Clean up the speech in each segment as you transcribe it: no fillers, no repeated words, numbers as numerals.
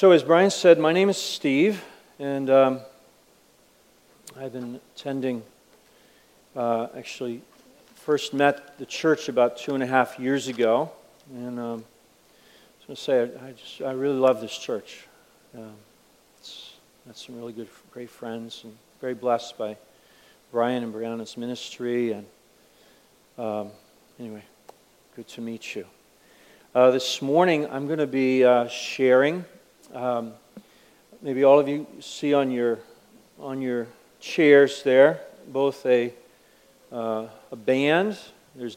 So as Brian said, my name is Steve, and I've been attending, actually first met the church about 2.5 years ago, and I was going to say, I really love this church. Had some really great friends, and very blessed by Brian and Brianna's ministry, and anyway, good to meet you. This morning I'm going to be sharing. Maybe all of you see on your chairs there both a band. There's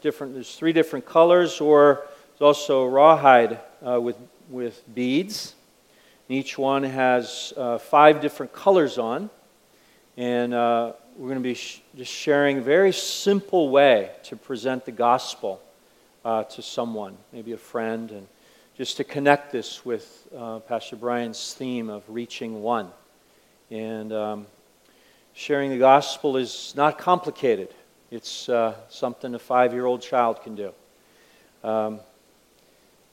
three different colors, or there's also rawhide with beads. And each one has 5 different colors on, and we're going to be just sharing a very simple way to present the gospel to someone, maybe a friend, and just to connect this with Pastor Brian's theme of reaching one. And sharing the gospel is not complicated. It's something a 5-year-old child can do. And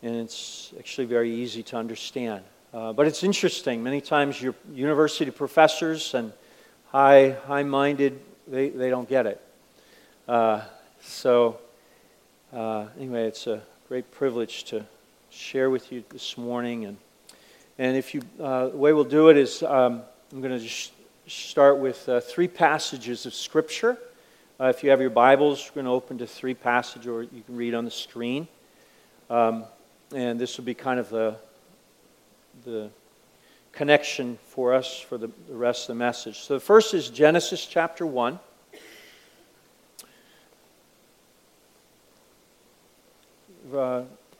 it's actually very easy to understand. But it's interesting. Many times your university professors and high-minded, they don't get it. Anyway, it's a great privilege to share with you this morning, and if you the way we'll do it is I'm going to just start with 3 passages of Scripture. If you have your Bibles, we're going to open to 3 passages, or you can read on the screen, and this will be kind of the connection for us for the rest of the message. So the first is Genesis chapter 1.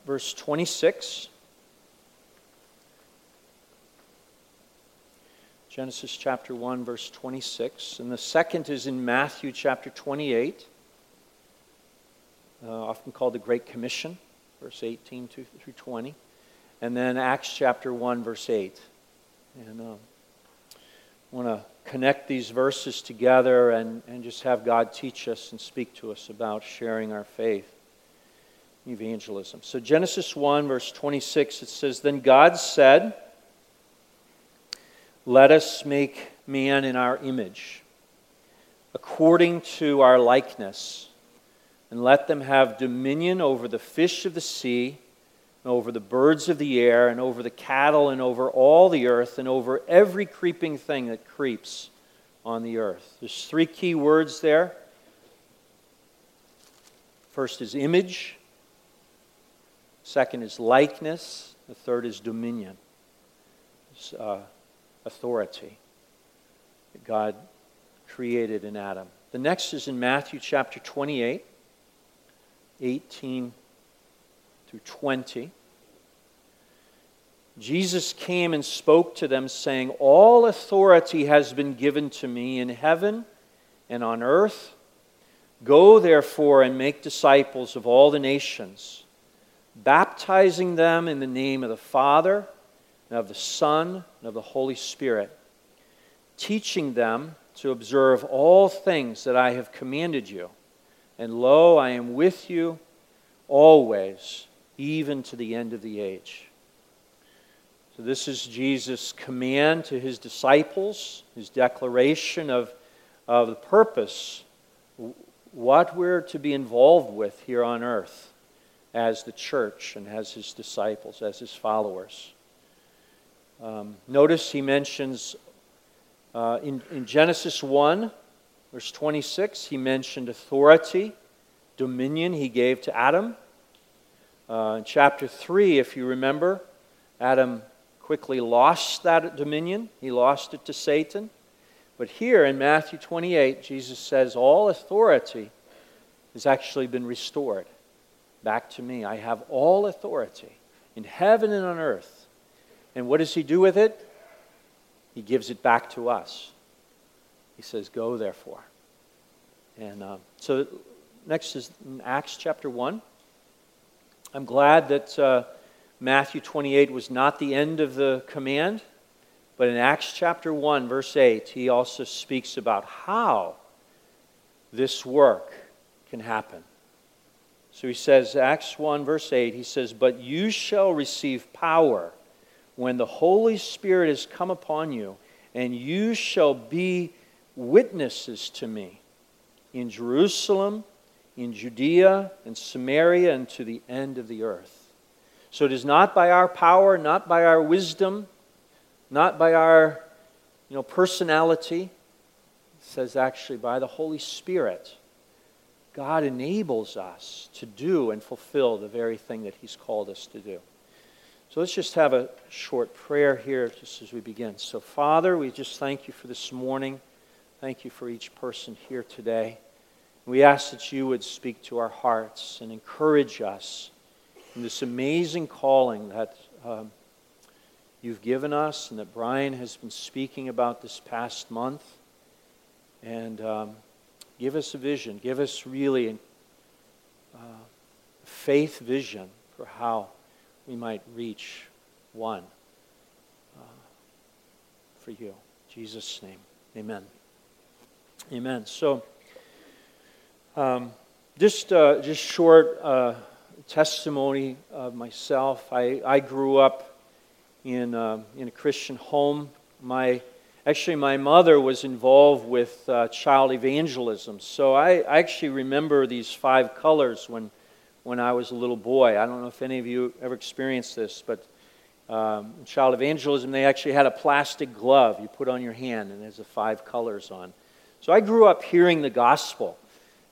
Verse 26, Genesis chapter 1, verse 26, and the second is in Matthew chapter 28, often called the Great Commission, verse 18 through 20, and then Acts chapter 1, verse 8. And I want to connect these verses together and just have God teach us and speak to us about sharing our faith. Evangelism. So Genesis 1, verse 26, it says, "Then God said, 'Let us make man in our image, according to our likeness, and let them have dominion over the fish of the sea, and over the birds of the air, and over the cattle, and over all the earth, and over every creeping thing that creeps on the earth.'" There's 3 key words there. First is image. Second is likeness. The third is dominion. It's authority that God created in Adam. The next is in Matthew chapter 28, 18 through 20. "Jesus came and spoke to them, saying, 'All authority has been given to me in heaven and on earth. Go, therefore, and make disciples of all the nations, baptizing them in the name of the Father, and of the Son, and of the Holy Spirit, teaching them to observe all things that I have commanded you. And lo, I am with you always, even to the end of the age.'" So this is Jesus' command to his disciples, his declaration of the purpose, what we're to be involved with here on earth, as the church and as his disciples, as his followers. Notice he mentions, in Genesis 1, verse 26, he mentioned authority, dominion he gave to Adam. In chapter 3, if you remember, Adam quickly lost that dominion. He lost it to Satan. But here in Matthew 28, Jesus says all authority has actually been restored back to me. I have all authority in heaven and on earth. And what does he do with it? He gives it back to us. He says, "Go, therefore." And so next is Acts chapter 1. I'm glad that Matthew 28 was not the end of the command, but in Acts chapter 1, verse 8, he also speaks about how this work can happen. So he says, Acts 1, verse 8, he says, "But you shall receive power when the Holy Spirit has come upon you, and you shall be witnesses to me in Jerusalem, in Judea, in Samaria, and to the end of the earth. So it is not by our power, not by our wisdom, not by our personality. It says actually by the Holy Spirit. God enables us to do and fulfill the very thing that He's called us to do. So let's just have a short prayer here just as we begin. So Father, we just thank you for this morning. Thank you for each person here today. We ask that you would speak to our hearts and encourage us in this amazing calling that you've given us and that Brian has been speaking about this past month. And give us a vision. Give us really a faith vision for how we might reach one for you. In Jesus' name, amen. Amen. So, just short testimony of myself. I grew up in a Christian home. Actually, my mother was involved with child evangelism. So I actually remember these 5 colors when I was a little boy. I don't know if any of you ever experienced this, but in child evangelism, they actually had a plastic glove you put on your hand, and there's the 5 colors on. So I grew up hearing the gospel.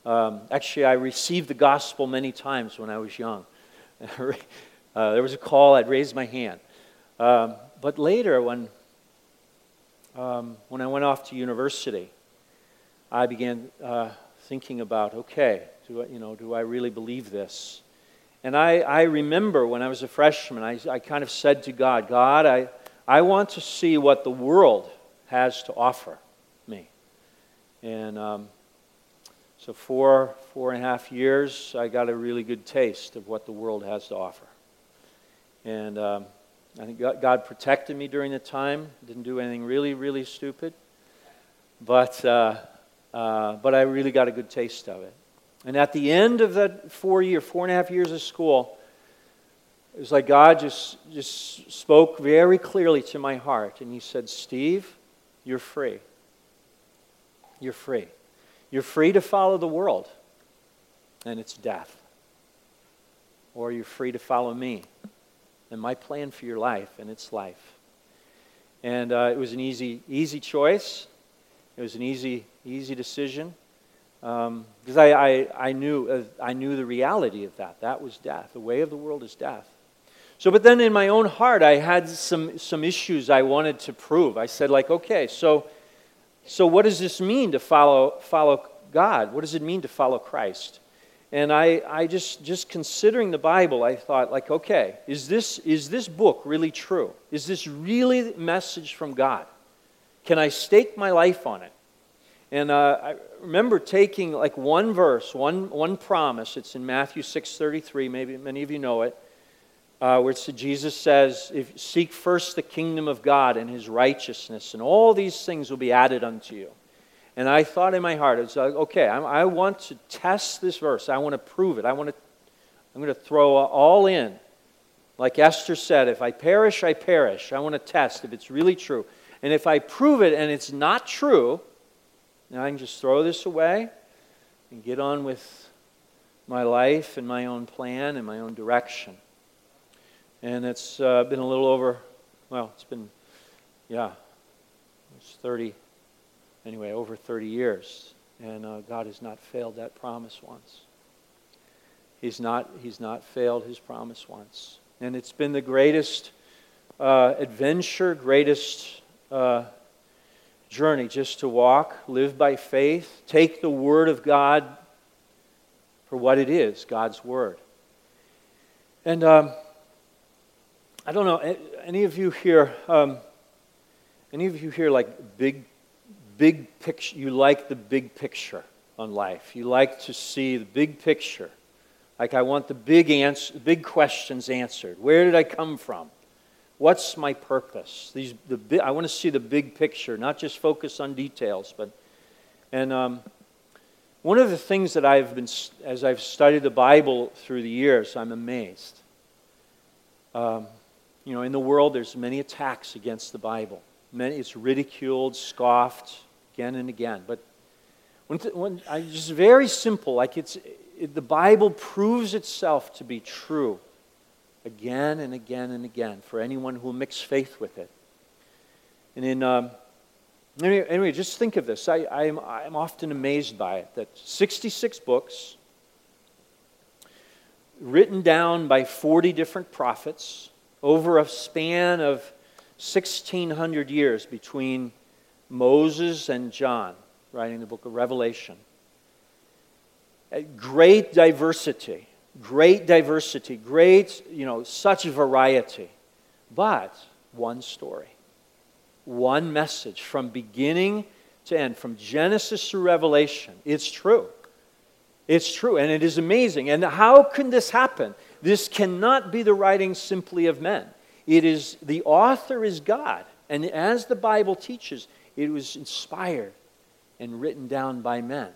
Actually, I received the gospel many times when I was young. There was a call, I'd raise my hand. But later, when I went off to university, I began thinking about, okay, do I really believe this? And I remember when I was a freshman, I kind of said to God, I want to see what the world has to offer me. And so 4.5 years, I got a really good taste of what the world has to offer. And I think God protected me during the time. Didn't do anything really, really stupid. But I really got a good taste of it. And at the end of that 4.5 years of school, it was like God just spoke very clearly to my heart. And He said, Steve, you're free. You're free. You're free to follow the world, and it's death. Or you're free to follow me and my plan for your life, and it's life. And it was an easy choice. It was an easy decision. Because I knew the reality of that. That was death. The way of the world is death. So, but then in my own heart, I had some issues I wanted to prove. I said, like, okay, so what does this mean to follow God? What does it mean to follow Christ? And I just considering the Bible, I thought, like, okay, is this book really true? Is this really the message from God? Can I stake my life on it? And I remember taking like one verse, one promise. It's in Matthew 6:33. Maybe many of you know it, where Jesus says, "Seek first the kingdom of God and His righteousness, and all these things will be added unto you." And I thought in my heart, it's like, okay, I want to test this verse. I want to prove it. I'm going to throw all in. Like Esther said, if I perish, I perish. I want to test if it's really true. And if I prove it and it's not true, now I can just throw this away and get on with my life and my own plan and my own direction. And it's been a little over, well, it's been, yeah, it's 30. Anyway, over 30 years, and God has not failed that promise once. He's not failed His promise once. And it's been the greatest adventure, greatest journey, just to walk, live by faith, take the Word of God for what it is, God's Word. And I don't know, any of you here like big picture, you like the big picture on life. You like to see the big picture. Like, I want the big questions answered. Where did I come from? What's my purpose? I want to see the big picture, not just focus on details. And one of the things that as I've studied the Bible through the years, I'm amazed You know, in the world, there's many attacks against the Bible. It's ridiculed, scoffed, again and again. But it's very simple. Like the Bible proves itself to be true again and again and again for anyone who mixes faith with it. And in anyway, just think of this. I'm often amazed by it, that 66 books written down by 40 different prophets over a span of 1,600 years between Moses and John, writing the book of Revelation. Great diversity, such variety, but one story. One message from beginning to end, from Genesis to Revelation. It's true. It's true, and it is amazing. And how can this happen? This cannot be the writing simply of men. It is, the author is God. And as the Bible teaches, it was inspired and written down by men.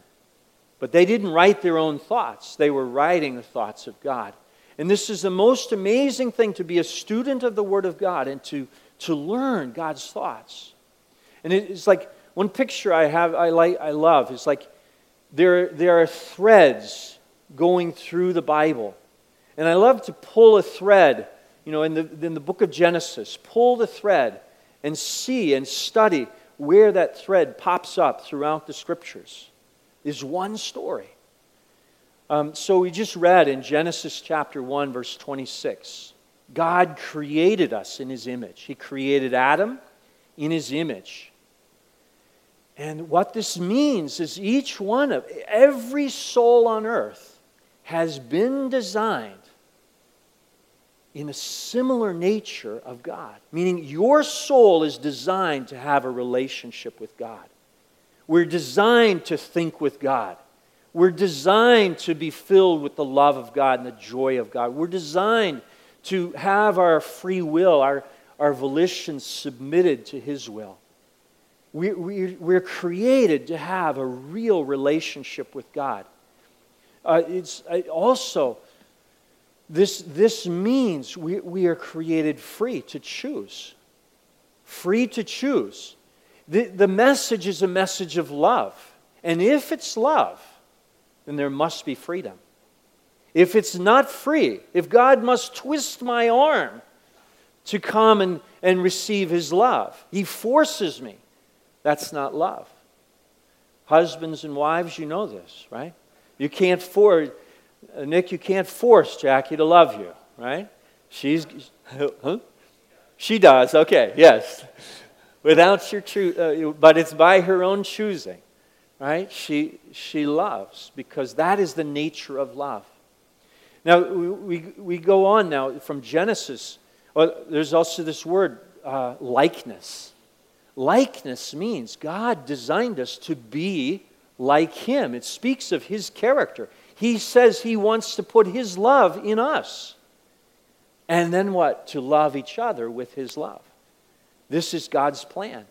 But they didn't write their own thoughts. They were writing the thoughts of God. And this is the most amazing thing, to be a student of the Word of God and to learn God's thoughts. And it's like one picture I love. It's like there are threads going through the Bible. And I love to pull a thread, in the book of Genesis, pull the thread and see and study where that thread pops up throughout the Scriptures. Is one story. So we just read in Genesis chapter 1, verse 26. God created us in His image. He created Adam in His image. And what this means is every soul on earth has been designed in a similar nature of God. Meaning your soul is designed to have a relationship with God. We're designed to think with God. We're designed to be filled with the love of God and the joy of God. We're designed to have our free will, our volition submitted to His will. We're created to have a real relationship with God. This means we are created free to choose. Free to choose. The message is a message of love. And if it's love, then there must be freedom. If it's not free, if God must twist my arm to come and receive His love, He forces me, that's not love. Husbands and wives, you know this, right? You can't force, Nick, you can't force Jackie to love you, right? She does, okay, yes. Without your but it's by her own choosing, right? She loves, because that is the nature of love. Now, we go on now from Genesis. Well, there's also this word, likeness. Likeness means God designed us to be like Him. It speaks of His character. He says He wants to put His love in us. And then what? To love each other with His love. This is God's plan.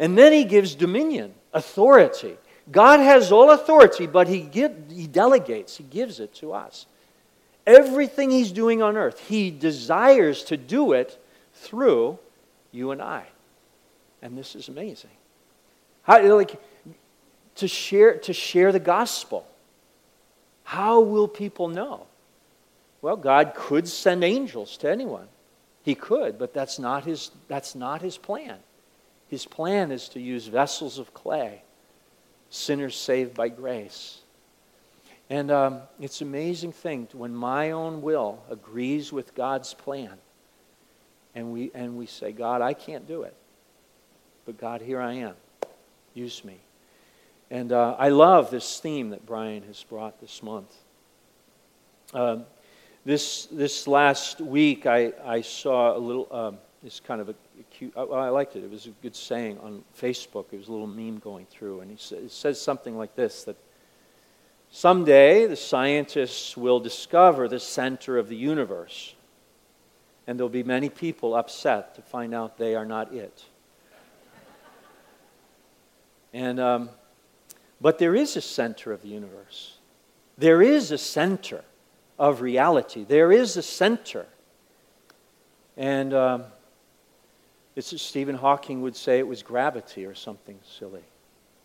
And then He gives dominion, authority. God has all authority, but He delegates, He gives it to us. Everything He's doing on earth, He desires to do it through you and I. And this is amazing. To share the gospel. How will people know? Well, God could send angels to anyone. He could, but that's not his plan. His plan is to use vessels of clay, sinners saved by grace. And it's an amazing thing when my own will agrees with God's plan, and we say, God, I can't do it, but God, here I am. Use me. And I love this theme that Brian has brought this month. This last week, I saw a little, it's kind of a cute, I liked it. It was a good saying on Facebook. It was a little meme going through, and it says something like this, that someday the scientists will discover the center of the universe, and there'll be many people upset to find out they are not it. And but there is a center of the universe. There is a center of reality. There is a center. And it's Stephen Hawking would say it was gravity or something silly.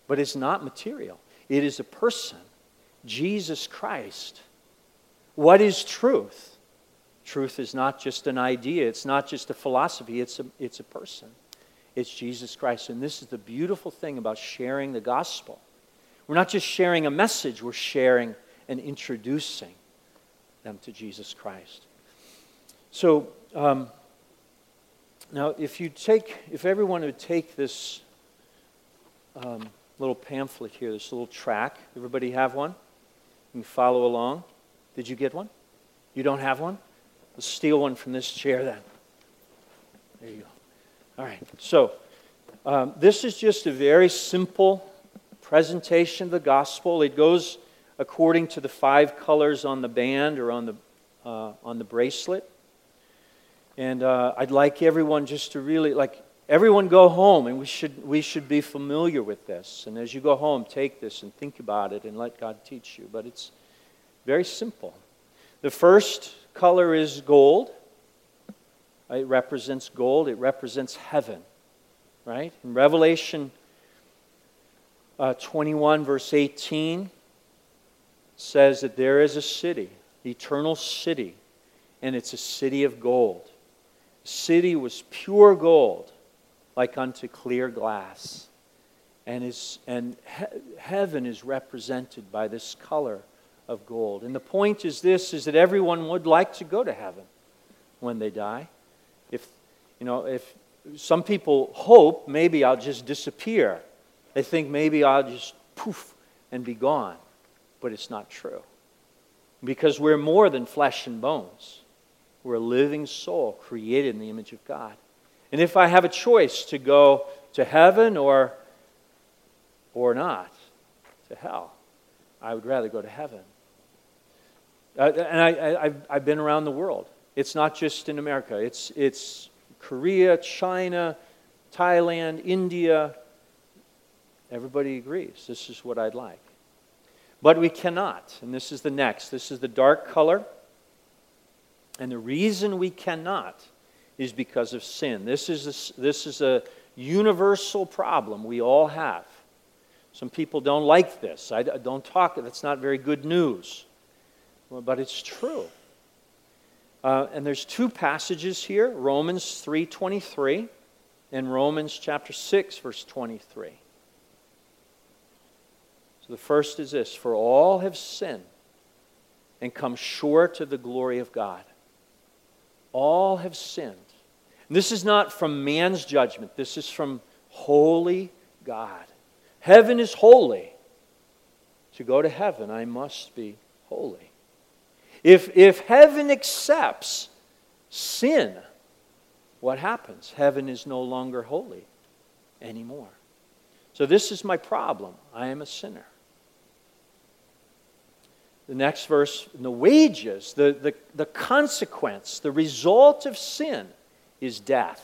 But it's not material. It is a person, Jesus Christ. What is truth? Truth is not just an idea. It's not just a philosophy. It's a person. It's Jesus Christ. And this is the beautiful thing about sharing the gospel. We're not just sharing a message. We're sharing and introducing them to Jesus Christ. So, now if everyone would take this little pamphlet here, this little track. Everybody have one? You can follow along. Did you get one? You don't have one? Let's steal one from this chair then. There you go. All right. So, this is just a very simple presentation of the gospel. It goes according to the 5 colors on the band or on the bracelet. And I'd like everyone just to really, everyone go home, and we should be familiar with this. And as you go home, take this and think about it and let God teach you. But it's very simple. The first color is gold. It represents gold. It represents heaven, right? In Revelation 21, verse 18, it says that there is a city, eternal city, and it's a city of gold. City was pure gold, like unto clear glass. And heaven is represented by this color of gold. And the point is this, is that everyone would like to go to heaven when they die. If some people hope, maybe I'll just disappear. They think maybe I'll just poof and be gone. But it's not true. Because we're more than flesh and bones. We're a living soul created in the image of God. And if I have a choice to go to heaven or not, to hell, I would rather go to heaven. And I've been around the world. It's not just in America. It's Korea, China, Thailand, India. Everybody agrees. This is what I'd like. But we cannot. And this is the next. This is the dark color. And the reason we cannot is because of sin. This is a universal problem we all have. Some people don't like this. I don't talk. That's not very good news. Well, but it's true. And there's 2 passages here, Romans 3:23 and Romans chapter 6, verse 23. So the first is this, for all have sinned and come short of the glory of God. All have sinned. And this is not from man's judgment. This is from holy God. Heaven is holy. To go to heaven, I must be holy. If heaven accepts sin, what happens? Heaven is no longer holy anymore. So this is my problem. I am a sinner. The next verse, the wages, the consequence, the result of sin is death.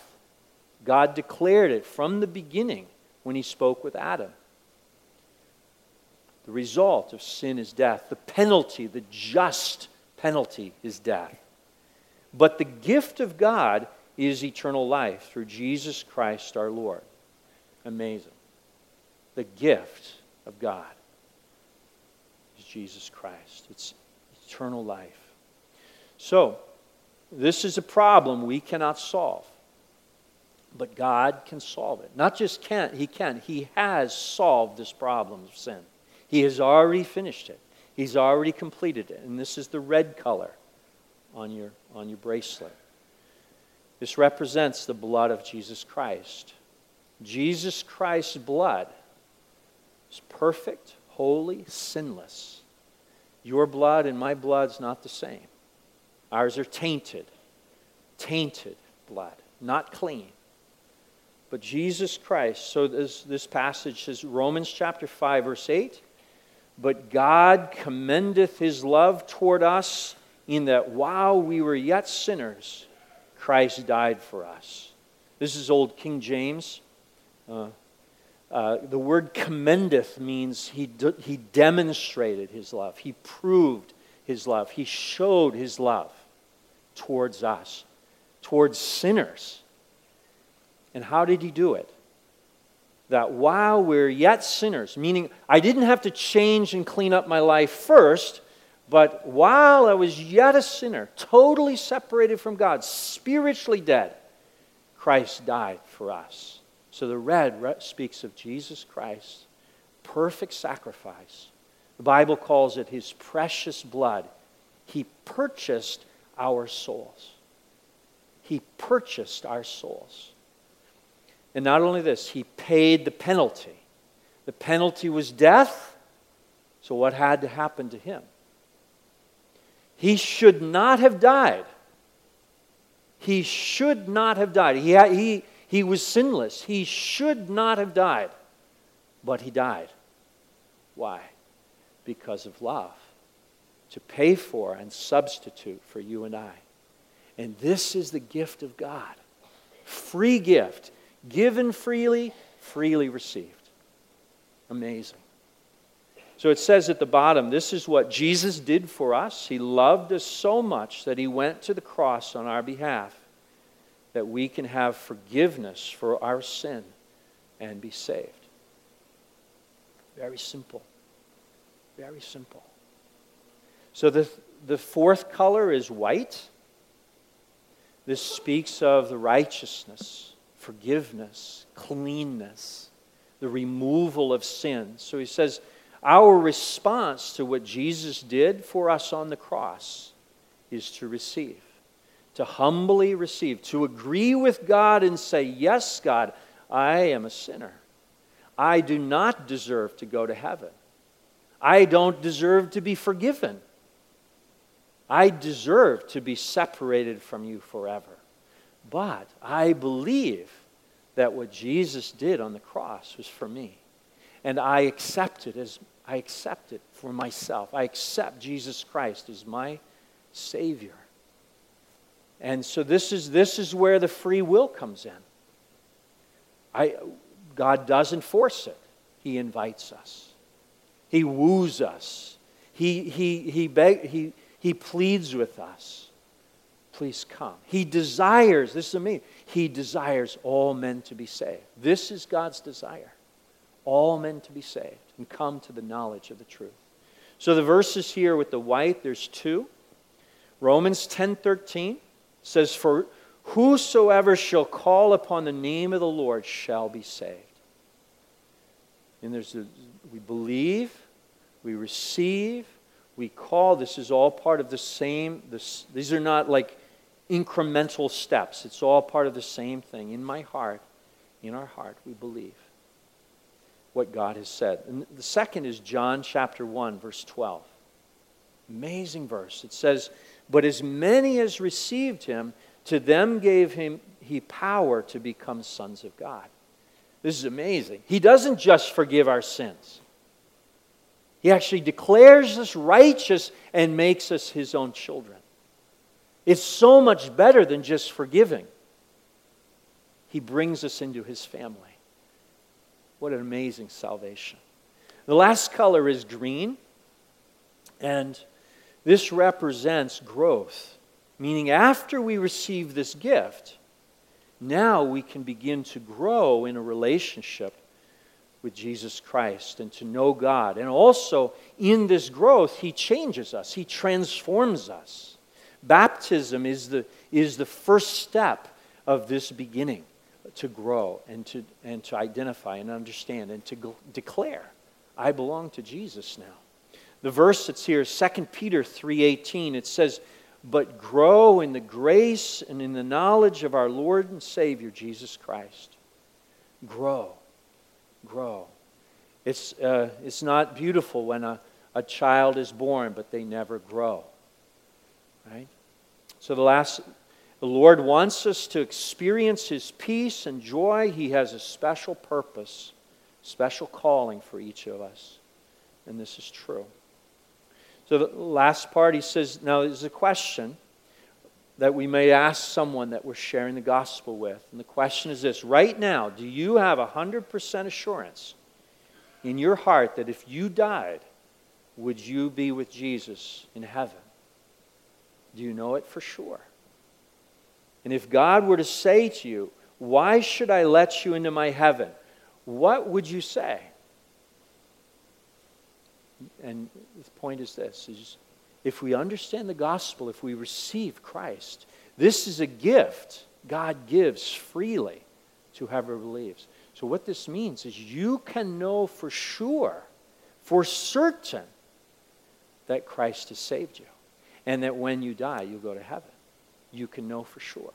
God declared it from the beginning when He spoke with Adam. The result of sin is death. The penalty, the just penalty is death. But the gift of God is eternal life through Jesus Christ our Lord. Amazing. The gift of God. Jesus Christ. It's eternal life. So, this is a problem we cannot solve. But God can solve it. Not just can't, He can. He has solved this problem of sin. He has already finished it. He's already completed it. And this is the red color on your bracelet. This represents the blood of Jesus Christ. Jesus Christ's blood is perfect, holy, sinless. Your blood and my blood's not the same. Ours are tainted. Tainted blood. Not clean. But Jesus Christ, so this passage says, Romans chapter 5, verse 8, but God commendeth His love toward us in that while we were yet sinners, Christ died for us. This is old King James. The word commendeth means he demonstrated His love. He proved His love. He showed His love towards us towards sinners. And how did he do it? That while we're yet sinners, meaning I didn't have to change and clean up my life first, but while I was yet a sinner, totally separated from God, spiritually dead, Christ died for us. So the red speaks of Jesus Christ, perfect sacrifice. The Bible calls it his precious blood. He purchased our souls. He purchased our souls. And not only this, he paid the penalty. The penalty was death. So what had to happen to him? He should not have died. He should not have died. He was sinless. He should not have died. But he died. Why? Because of love. To pay for and substitute for you and I. And this is the gift of God. Free gift. Given freely, freely received. Amazing. So it says at the bottom, this is what Jesus did for us. He loved us so much that he went to the cross on our behalf that we can have forgiveness for our sin and be saved. Very simple. Very simple. So the fourth color is white. This speaks of the righteousness, forgiveness, cleanness, the removal of sin. So he says, our response to what Jesus did for us on the cross is to receive, to humbly receive, to agree with God and say, yes, God, I am a sinner. I do not deserve to go to heaven. I don't deserve to be forgiven. I deserve to be separated from you forever. But I believe that what Jesus did on the cross was for me. And I accept it for myself. I accept Jesus Christ as my Savior. And so this is where the free will comes in. God doesn't force it. He invites us. He woos us. He pleads with us. Please come. He desires, this is amazing, he desires all men to be saved. This is God's desire. All men to be saved and come to the knowledge of the truth. So the verses here with the white, there's two. Romans 10:13 says, for whosoever shall call upon the name of the Lord shall be saved. And we believe, we receive, we call. This is all part of the same. These are not like incremental steps. It's all part of the same thing. In my heart, in our heart, we believe what God has said. And the second is John chapter 1, verse 12. Amazing verse. It says, but as many as received him, to them gave him he power to become sons of God. This is amazing. He doesn't just forgive our sins. He actually declares us righteous and makes us his own children. It's so much better than just forgiving. He brings us into his family. What an amazing salvation. The last color is green, and this represents growth, meaning after we receive this gift, now we can begin to grow in a relationship with Jesus Christ and to know God. And also, in this growth, he changes us. He transforms us. Baptism is the first step of this beginning. To grow and to identify and understand and to declare, I belong to Jesus now. The verse that's here is 2 Peter 3:18. It says, but grow in the grace and in the knowledge of our Lord and Savior, Jesus Christ. Grow. Grow. It's not beautiful when a child is born, but they never grow. Right? So the Lord wants us to experience his peace and joy. He has a special purpose, special calling for each of us. And this is true. So the last part, he says, now there's a question that we may ask someone that we're sharing the gospel with. And the question is this, right now, do you have 100% assurance in your heart that if you died, would you be with Jesus in heaven? Do you know it for sure? And if God were to say to you, why should I let you into my heaven? What would you say? And the point is this, is if we understand the gospel, if we receive Christ, this is a gift God gives freely to whoever believes. So what this means is you can know for sure, for certain, that Christ has saved you. And that when you die, you'll go to heaven. You can know for sure.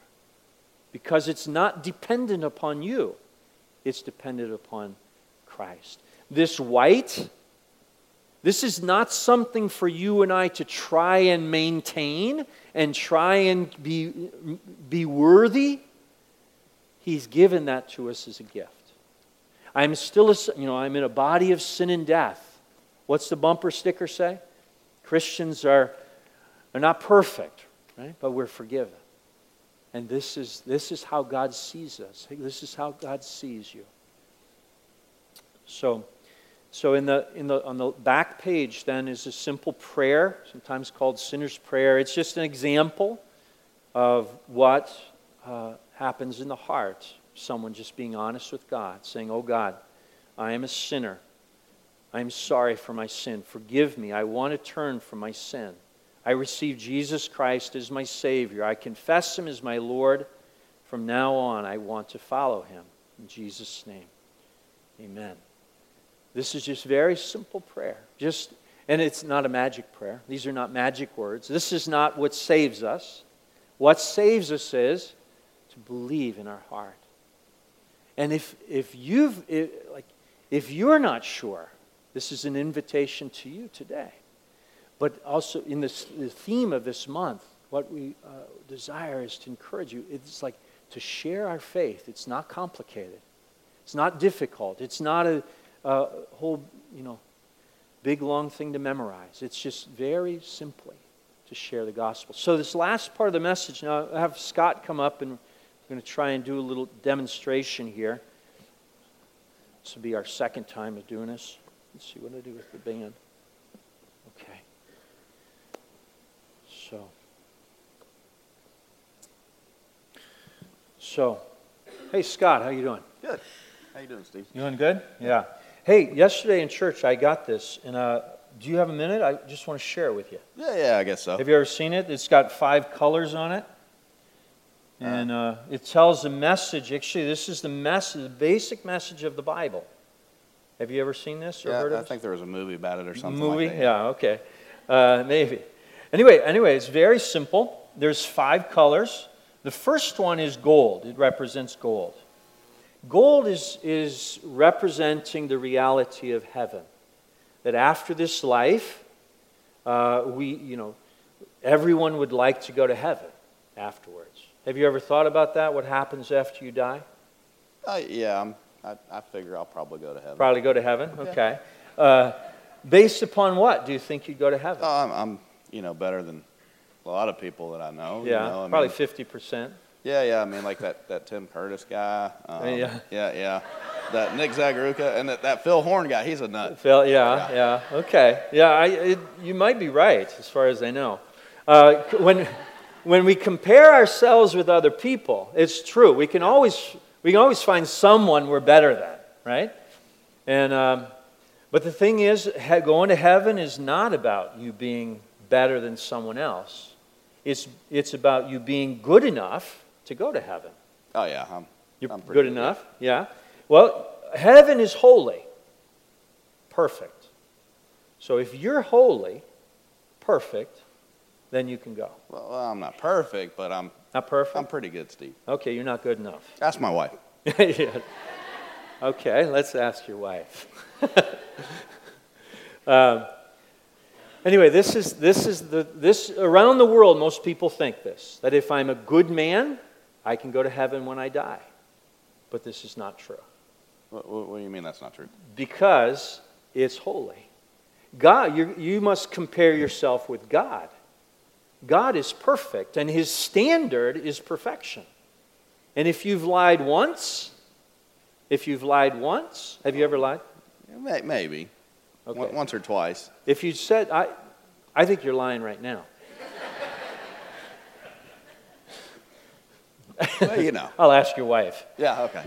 Because it's not dependent upon you. It's dependent upon Christ. This white, this is not something for you and I to try and maintain and try and be worthy. He's given that to us as a gift. I'm still, I'm in a body of sin and death. What's the bumper sticker say? Christians are not perfect, right? But we're forgiven. And this is how God sees us. This is how God sees you. So on the back page then is a simple prayer, sometimes called sinner's prayer. It's just an example of what happens in the heart. Someone just being honest with God, saying, "Oh God, I am a sinner. I am sorry for my sin. Forgive me. I want to turn from my sin. I receive Jesus Christ as my Savior. I confess Him as my Lord. From now on, I want to follow Him. In Jesus' name, amen." This is just very simple prayer. And it's not a magic prayer. These are not magic words. This is not what saves us. What saves us is to believe in our heart. And if you're not sure, this is an invitation to you today. But also in the theme of this month, what we desire is to encourage you. It's like to share our faith. It's not complicated. It's not difficult. It's not a whole, big, long thing to memorize. It's just very simply to share the gospel. So this last part of the message, now I have Scott come up, and we're going to try and do a little demonstration here. This will be our second time of doing this. Let's see what I do with the band. Okay. So, hey Scott, how you doing? Good. How you doing, Steve? You doing good? Yeah. Hey, yesterday in church I got this, and do you have a minute? I just want to share it with you. Yeah, I guess so. Have you ever seen it? It's got 5 colors on it, and it tells the message. Actually, this is the message, the basic message of the Bible. Have you ever seen this or heard of it? I think there was a movie about it or something. Movie? Like that. Yeah. Okay. Maybe. Anyway, it's very simple. There's 5 colors. The first one is gold. It represents gold. Gold is representing the reality of heaven. That after this life, everyone would like to go to heaven afterwards. Have you ever thought about that? What happens after you die? I figure I'll probably go to heaven. Probably go to heaven? Okay. Yeah. Based upon what do you think you'd go to heaven? I'm better than a lot of people that I know. Yeah, probably 50%. Yeah. I mean, like that Tim Curtis guy. Yeah. That Nick Zagaruka and that Phil Horn guy. He's a nut. Phil. Okay. Yeah, you might be right as far as I know. When we compare ourselves with other people, it's true. We can always find someone we're better than, right? And but the thing is, going to heaven is not about you being better than someone else. It's about you being good enough to go to heaven. Oh yeah, I'm pretty good enough. Yeah. Well, heaven is holy, perfect. So if you're holy, perfect, then you can go. Well, I'm not perfect, but I'm not perfect. I'm pretty good, Steve. Okay, you're not good enough. Ask my wife. Yeah. Okay, let's ask your wife. Anyway, this is around the world. Most people think this, that if I'm a good man, I can go to heaven when I die. But this is not true. What do you mean that's not true? Because it's holy. God, you must compare yourself with God. God is perfect, and His standard is perfection. And if you've lied once, have you ever lied? Maybe. Okay. Once or twice. If you said, I think you're lying right now. Well, you know. I'll ask your wife. Yeah, okay.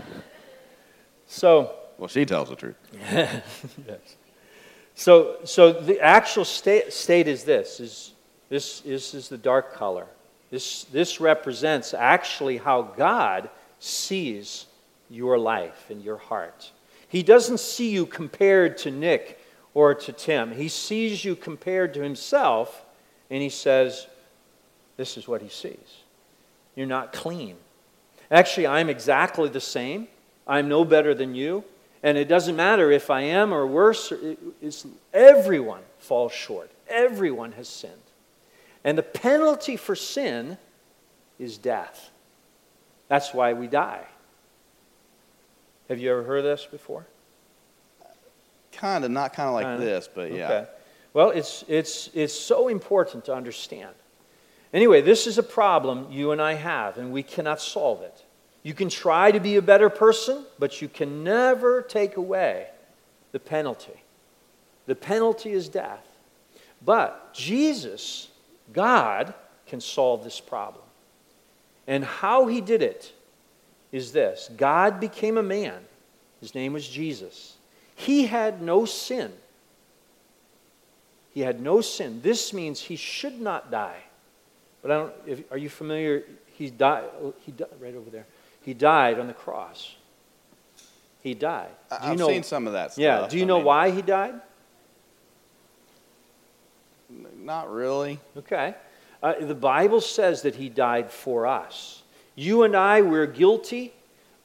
So. Well, she tells the truth. Yes. So the actual state is this. This is the dark color. This represents actually how God sees your life and your heart. He doesn't see you compared to Nick or to Tim. He sees you compared to himself, and he says, this is what he sees. You're not clean. Actually, I'm exactly the same. I'm no better than you. And it doesn't matter if I am or worse. Everyone falls short. Everyone has sinned. And the penalty for sin is death. That's why we die. Have you ever heard of this before? Kind of, not kind of like this, but yeah. Okay. Well, it's so important to understand. Anyway, this is a problem you and I have, and we cannot solve it. You can try to be a better person, but you can never take away the penalty. The penalty is death. But Jesus, God, can solve this problem. And how he did it is this. God became a man. His name was Jesus. He had no sin. He had no sin. This means he should not die. But I don't. Are you familiar? He died right over there. He died on the cross. He died. I've seen some of that stuff. Yeah. Do you know why he died? Not really. Okay. The Bible says that he died for us. You and I, we're guilty,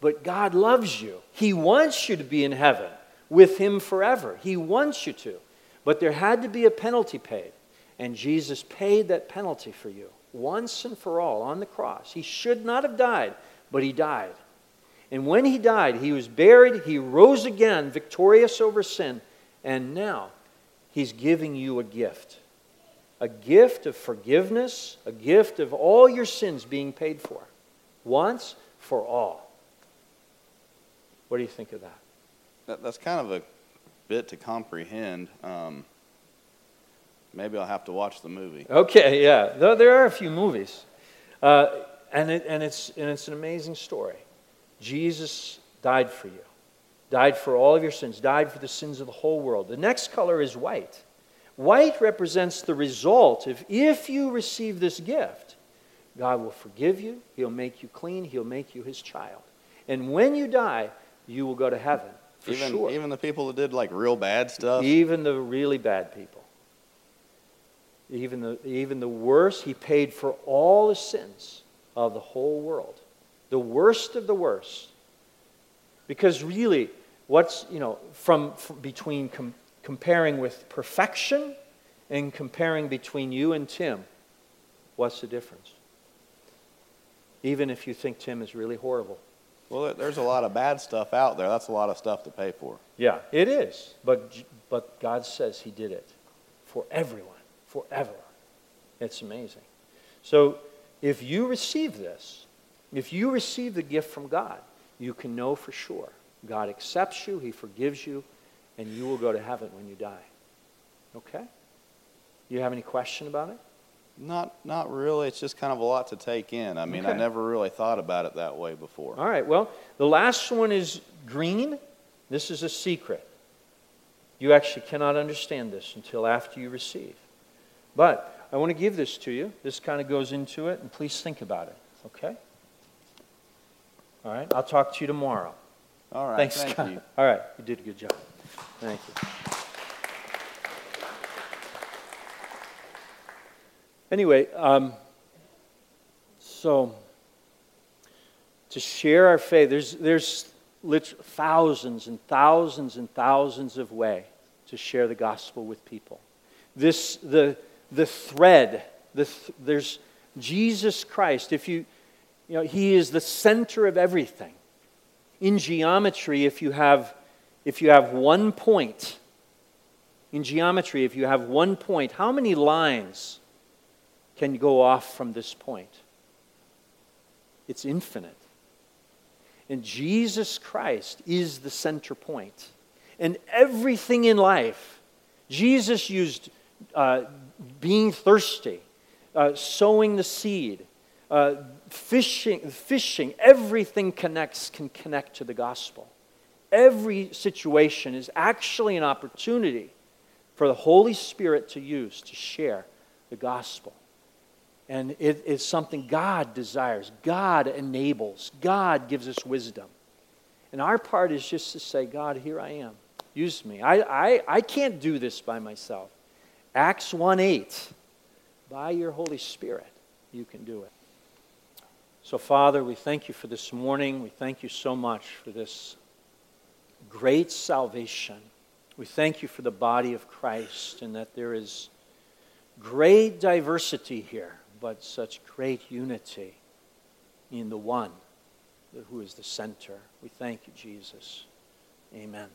but God loves you. He wants you to be in heaven with him forever. He wants you to. But there had to be a penalty paid. And Jesus paid that penalty for you once and for all on the cross. He should not have died, but he died. And when he died, he was buried. He rose again, victorious over sin. And now he's giving you a gift of forgiveness, a gift of all your sins being paid for, once for all. What do you think of that? That's kind of a bit to comprehend. Maybe I'll have to watch the movie. Okay, yeah. Though there are a few movies, and it's an amazing story. Jesus died for you, died for all of your sins, died for the sins of the whole world. The next color is white. White represents the result of if you receive this gift, God will forgive you. He'll make you clean. He'll make you his child. And when you die, you will go to heaven for sure. Even the people that did like real bad stuff. Even the really bad people. Even the worst, he paid for all the sins of the whole world. The worst of the worst. Because really, what's, from between comparing with perfection and comparing between you and Tim, what's the difference? Even if you think Tim is really horrible. Well, there's a lot of bad stuff out there. That's a lot of stuff to pay for. Yeah, it is. But God says he did it for everyone. Forever. It's amazing. So if you receive this, if you receive the gift from God, you can know for sure. God accepts you, he forgives you, and you will go to heaven when you die. Okay? You have any question about it? Not really. It's just kind of a lot to take in. I mean, okay. I never really thought about it that way before. All right, well, the last one is green. This is a secret. You actually cannot understand this until after you receive. But I want to give this to you. This kind of goes into it, and please think about it, okay? All right, I'll talk to you tomorrow. All right, thanks, Scott. You. All right, you did a good job. Thank you. Anyway, so to share our faith, there's literally thousands and thousands and thousands of ways to share the gospel with people. There's Jesus Christ. If you he is the center of everything. In geometry, if you have one point, how many lines can go off from this point? It's infinite. And Jesus Christ is the center point. And everything in life, Jesus used being thirsty, sowing the seed, Fishing, everything can connect to the gospel. Every situation is actually an opportunity for the Holy Spirit to use to share the gospel. And it is something God desires, God enables, God gives us wisdom. And our part is just to say, God, here I am. Use me. I can't do this by myself. Acts 1:8, by your Holy Spirit, you can do it. So, Father, we thank you for this morning. We thank you so much for this great salvation. We thank you for the body of Christ and that there is great diversity here, but such great unity in the one who is the center. We thank you, Jesus. Amen.